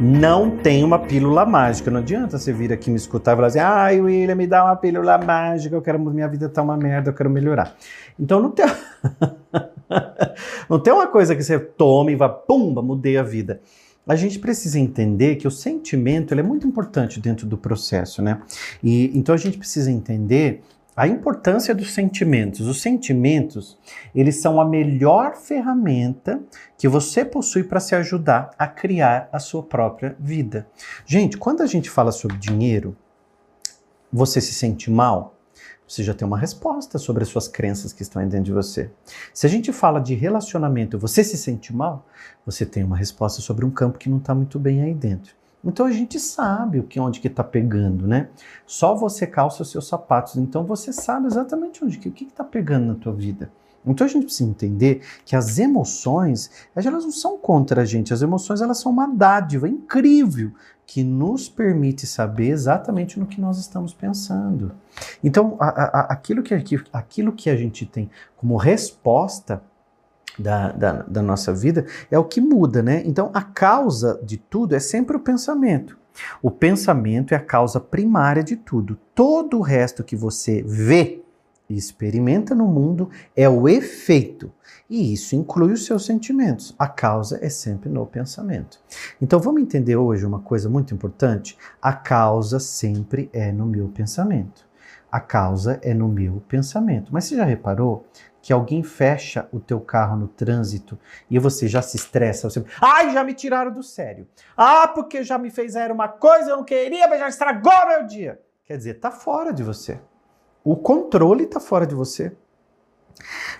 não tem uma pílula mágica. Não adianta você vir aqui me escutar e falar assim: ai, William, me dá uma pílula mágica, eu quero, minha vida tá uma merda, eu quero melhorar. Então não tem, não tem uma coisa que você tome e vá, pumba, mudei a vida. A gente precisa entender que o sentimento ele é muito importante dentro do processo, né? E, então a gente precisa entender a importância dos sentimentos. Os sentimentos, eles são a melhor ferramenta que você possui para se ajudar a criar a sua própria vida. Gente, quando a gente fala sobre dinheiro, você se sente mal? Você já tem uma resposta sobre as suas crenças que estão aí dentro de você. Se a gente fala de relacionamento, você se sente mal? Você tem uma resposta sobre um campo que não está muito bem aí dentro. Então a gente sabe onde que está pegando, né? Só você calça os seus sapatos, então você sabe exatamente onde, o que está pegando na tua vida. Então a gente precisa entender que as emoções, elas não são contra a gente, as emoções elas são uma dádiva incrível que nos permite saber exatamente no que nós estamos pensando. Então aquilo que a gente tem como resposta da nossa vida é o que muda, né? Então a causa de tudo é sempre o pensamento. O pensamento é a causa primária de tudo. Todo o resto que você vê e experimenta no mundo é o efeito. E isso inclui os seus sentimentos. A causa é sempre no pensamento. Então vamos entender hoje uma coisa muito importante? A causa sempre é no meu pensamento. A causa é no meu pensamento. Mas você já reparou que alguém fecha o teu carro no trânsito e você já se estressa? Você... ai, já me tiraram do sério. Ah, porque já me fizeram uma coisa, eu não queria, mas já estragou meu dia. Quer dizer, tá fora de você. O controle está fora de você.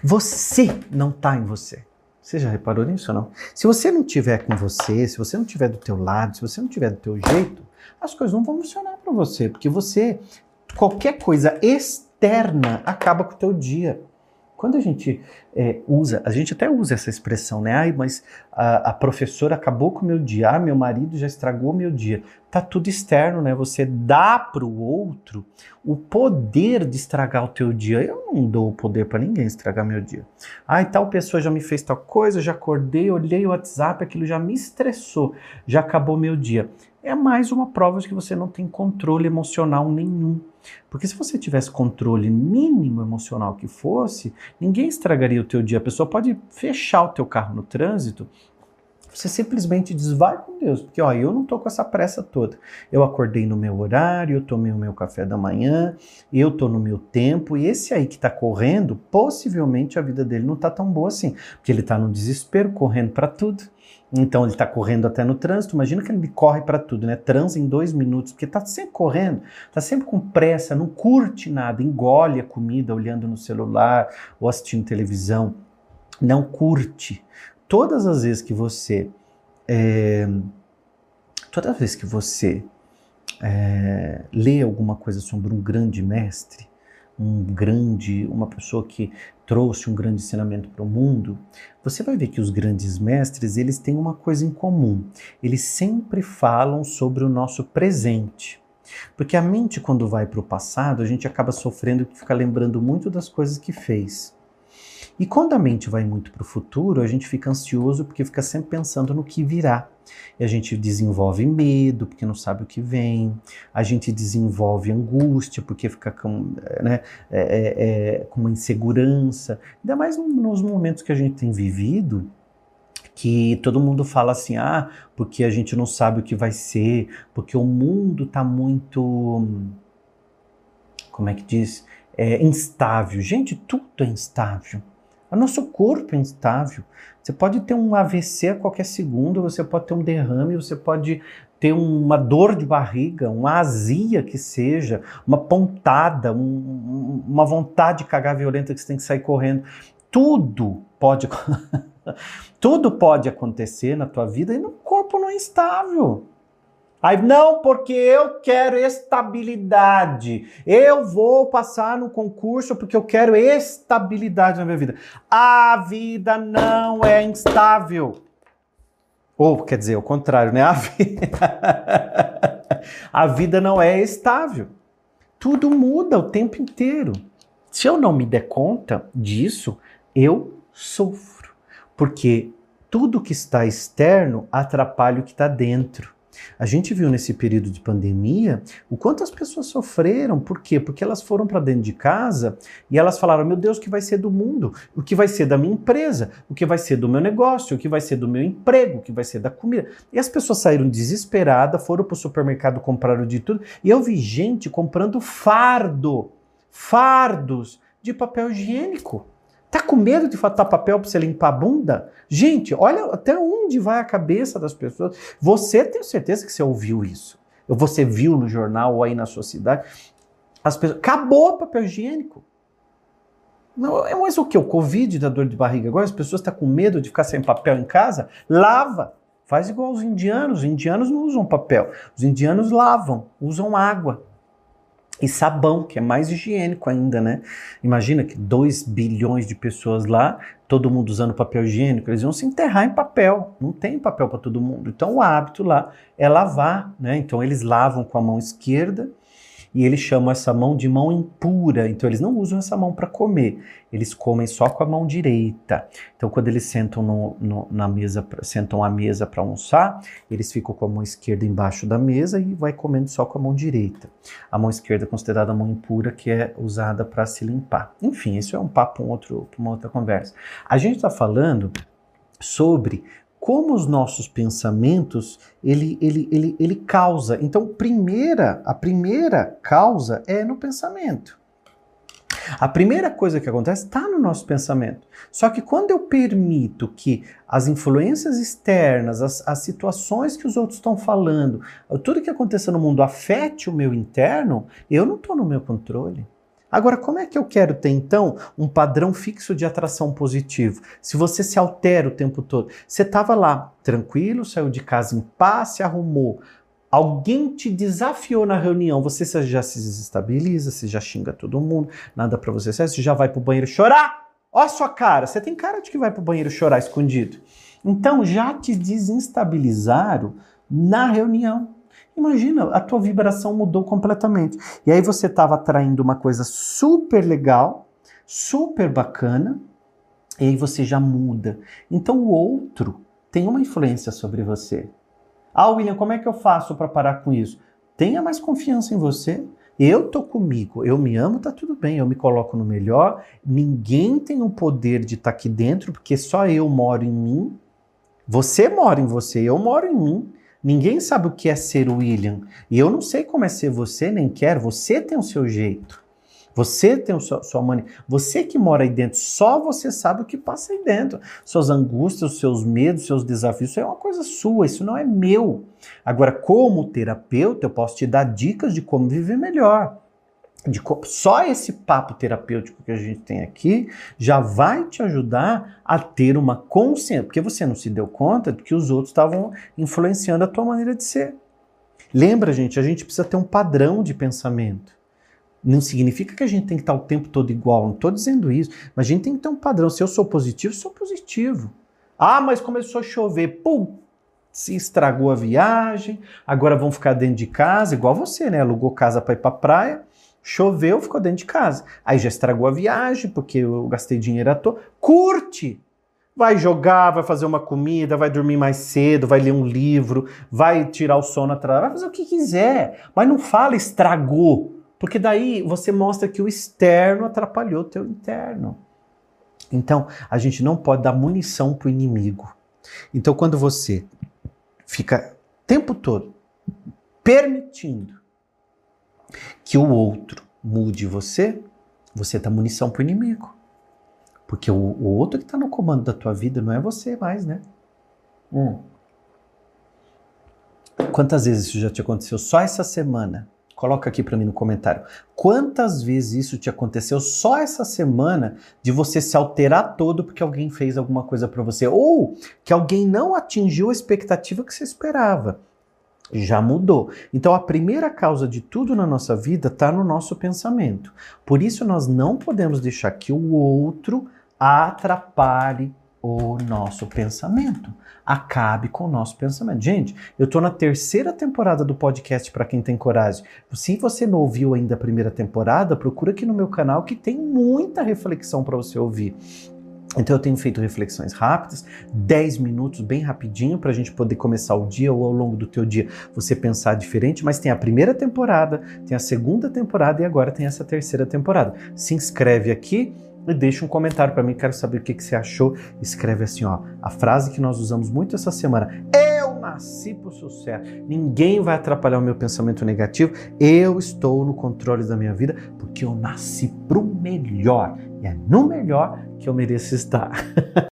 Você não está em você. Você já reparou nisso ou não? Se você não estiver com você, se você não estiver do teu lado, se você não estiver do teu jeito, as coisas não vão funcionar para você. Porque você, qualquer coisa externa acaba com o teu dia. Quando a gente usa essa expressão, né? Ai, mas a professora acabou com o meu dia, ah, meu marido já estragou o meu dia. Tá tudo externo, né? Você dá para o outro o poder de estragar o teu dia. Eu não dou o poder para ninguém estragar meu dia. Ai, tal pessoa já me fez tal coisa, já acordei, olhei o WhatsApp, aquilo já me estressou, já acabou meu dia. É mais uma prova de que você não tem controle emocional nenhum. Porque se você tivesse controle mínimo emocional que fosse, ninguém estragaria o teu dia. A pessoa pode fechar o teu carro no trânsito, você simplesmente diz, vai com Deus, porque ó, eu não tô com essa pressa toda. Eu acordei no meu horário, eu tomei o meu café da manhã, eu tô no meu tempo, e esse aí que tá correndo, possivelmente a vida dele não tá tão boa assim, porque ele tá num desespero, correndo para tudo. Então ele tá correndo até no trânsito, imagina que ele corre para tudo, né? Transa em 2 minutos, porque tá sempre correndo, tá sempre com pressa, não curte nada, engole a comida olhando no celular ou assistindo televisão, não curte. Todas as vezes que você, lê alguma coisa sobre um grande mestre, uma pessoa que trouxe um grande ensinamento para o mundo, você vai ver que os grandes mestres, eles têm uma coisa em comum. Eles sempre falam sobre o nosso presente. Porque a mente, quando vai para o passado, a gente acaba sofrendo e fica lembrando muito das coisas que fez. E quando a mente vai muito para o futuro, a gente fica ansioso porque fica sempre pensando no que virá. E a gente desenvolve medo porque não sabe o que vem. A gente desenvolve angústia porque fica com, né, com uma insegurança. Ainda mais nos momentos que a gente tem vivido, que todo mundo fala assim, ah, porque a gente não sabe o que vai ser, porque o mundo está muito... como é que diz? Instável. Gente, tudo é instável. O nosso corpo é instável. Você pode ter um AVC a qualquer segundo, você pode ter um derrame, você pode ter uma dor de barriga, uma azia que seja, uma pontada, uma vontade de cagar violenta que você tem que sair correndo. Tudo pode acontecer na tua vida e no corpo não é instável. Aí, não, porque eu quero estabilidade. Eu vou passar no concurso porque eu quero estabilidade na minha vida. A vida não é instável. Ou, quer dizer, o contrário, né? A vida não é estável. Tudo muda o tempo inteiro. Se eu não me der conta disso, eu sofro. Porque tudo que está externo atrapalha o que está dentro. A gente viu nesse período de pandemia o quanto as pessoas sofreram. Por quê? Porque elas foram para dentro de casa e elas falaram, meu Deus, o que vai ser do mundo? O que vai ser da minha empresa? O que vai ser do meu negócio? O que vai ser do meu emprego? O que vai ser da comida? E as pessoas saíram desesperadas, foram para o supermercado, compraram de tudo. E eu vi gente comprando fardos de papel higiênico. Tá com medo de faltar papel para você limpar a bunda? Gente, olha até onde vai a cabeça das pessoas. Você, tenho certeza que você ouviu isso. Você viu no jornal ou aí na sua cidade. As pessoas... Acabou o papel higiênico. Não, é mais o que? O Covid dá dor de barriga agora? As pessoas estão com medo de ficar sem papel em casa? Lava. Faz igual os indianos. Os indianos não usam papel. Os indianos lavam, usam água. E sabão, que é mais higiênico ainda, né? Imagina que 2 bilhões de pessoas lá, todo mundo usando papel higiênico, eles vão se enterrar em papel. Não tem papel para todo mundo. Então o hábito lá é lavar, né? Então eles lavam com a mão esquerda e eles chamam essa mão de mão impura. Então eles não usam essa mão para comer. Eles comem só com a mão direita. Então quando eles sentam sentam à mesa para almoçar, eles ficam com a mão esquerda embaixo da mesa e vai comendo só com a mão direita. A mão esquerda é considerada a mão impura, que é usada para se limpar. Enfim, isso é um papo, uma outra conversa. A gente está falando sobre como os nossos pensamentos, ele causa. Então, a primeira causa é no pensamento. A primeira coisa que acontece está no nosso pensamento. Só que quando eu permito que as influências externas, as situações que os outros estão falando, tudo que aconteça no mundo afete o meu interno, eu não estou no meu controle. Agora, como é que eu quero ter, então, um padrão fixo de atração positivo? Se você se altera o tempo todo, você estava lá tranquilo, saiu de casa em paz, se arrumou. Alguém te desafiou na reunião, você já se desestabiliza, você já xinga todo mundo, nada pra você, você já vai pro banheiro chorar. Ó a sua cara, você tem cara de que vai pro banheiro chorar escondido. Então já te desestabilizaram na reunião. Imagina, a tua vibração mudou completamente. E aí você estava atraindo uma coisa super legal, super bacana, e aí você já muda. Então o outro tem uma influência sobre você. Ah, William, como é que eu faço para parar com isso? Tenha mais confiança em você. Eu tô comigo, eu me amo, tá tudo bem, eu me coloco no melhor. Ninguém tem o poder de estar aqui dentro, porque só eu moro em mim. Você mora em você, eu moro em mim. Ninguém sabe o que é ser William. E eu não sei como é ser você, nem quero. Você tem o seu jeito. Você tem a sua mania. Você que mora aí dentro, só você sabe o que passa aí dentro. Suas angústias, seus medos, seus desafios, isso é uma coisa sua, isso não é meu. Agora, como terapeuta, eu posso te dar dicas de como viver melhor. Só esse papo terapêutico que a gente tem aqui já vai te ajudar a ter uma consciência, porque você não se deu conta de que os outros estavam influenciando a tua maneira de ser. Lembra, gente, a gente precisa ter um padrão de pensamento. Não significa que a gente tem que estar o tempo todo igual, não estou dizendo isso, mas a gente tem que ter um padrão. Se eu sou positivo, sou positivo. Ah, mas começou a chover, pum, se estragou a viagem, agora vão ficar dentro de casa, igual você, né? Alugou casa para ir para a praia, choveu, ficou dentro de casa. Aí já estragou a viagem, porque eu gastei dinheiro à toa. Curte! Vai jogar, vai fazer uma comida, vai dormir mais cedo, vai ler um livro, vai tirar o sono atrás, vai fazer o que quiser, mas não fala estragou. Porque daí você mostra que o externo atrapalhou o teu interno. Então, a gente não pode dar munição pro inimigo. Então, quando você fica o tempo todo permitindo que o outro mude você, você dá munição pro inimigo. Porque o outro que está no comando da tua vida não é você mais, né? Quantas vezes isso já te aconteceu só essa semana? Coloca aqui para mim no comentário. Quantas vezes isso te aconteceu só essa semana de você se alterar todo porque alguém fez alguma coisa para você? Ou que alguém não atingiu a expectativa que você esperava. Já mudou. Então a primeira causa de tudo na nossa vida está no nosso pensamento. Por isso nós não podemos deixar que o outro atrapalhe o nosso pensamento. Acabe com o nosso pensamento. Gente, eu tô na 3ª temporada do podcast Para Quem Tem Coragem. Se você não ouviu ainda a 1ª temporada, procura aqui no meu canal que tem muita reflexão para você ouvir. Então eu tenho feito reflexões rápidas, 10 minutos, bem rapidinho, para a gente poder começar o dia ou ao longo do teu dia você pensar diferente, mas tem a primeira temporada, tem a segunda temporada e agora tem essa terceira temporada. Se inscreve aqui e deixa um comentário para mim, quero saber o que, que você achou. Escreve assim, ó, a frase que nós usamos muito essa semana, eu nasci pro sucesso, ninguém vai atrapalhar o meu pensamento negativo, eu estou no controle da minha vida porque eu nasci pro melhor, e é no melhor que eu mereço estar.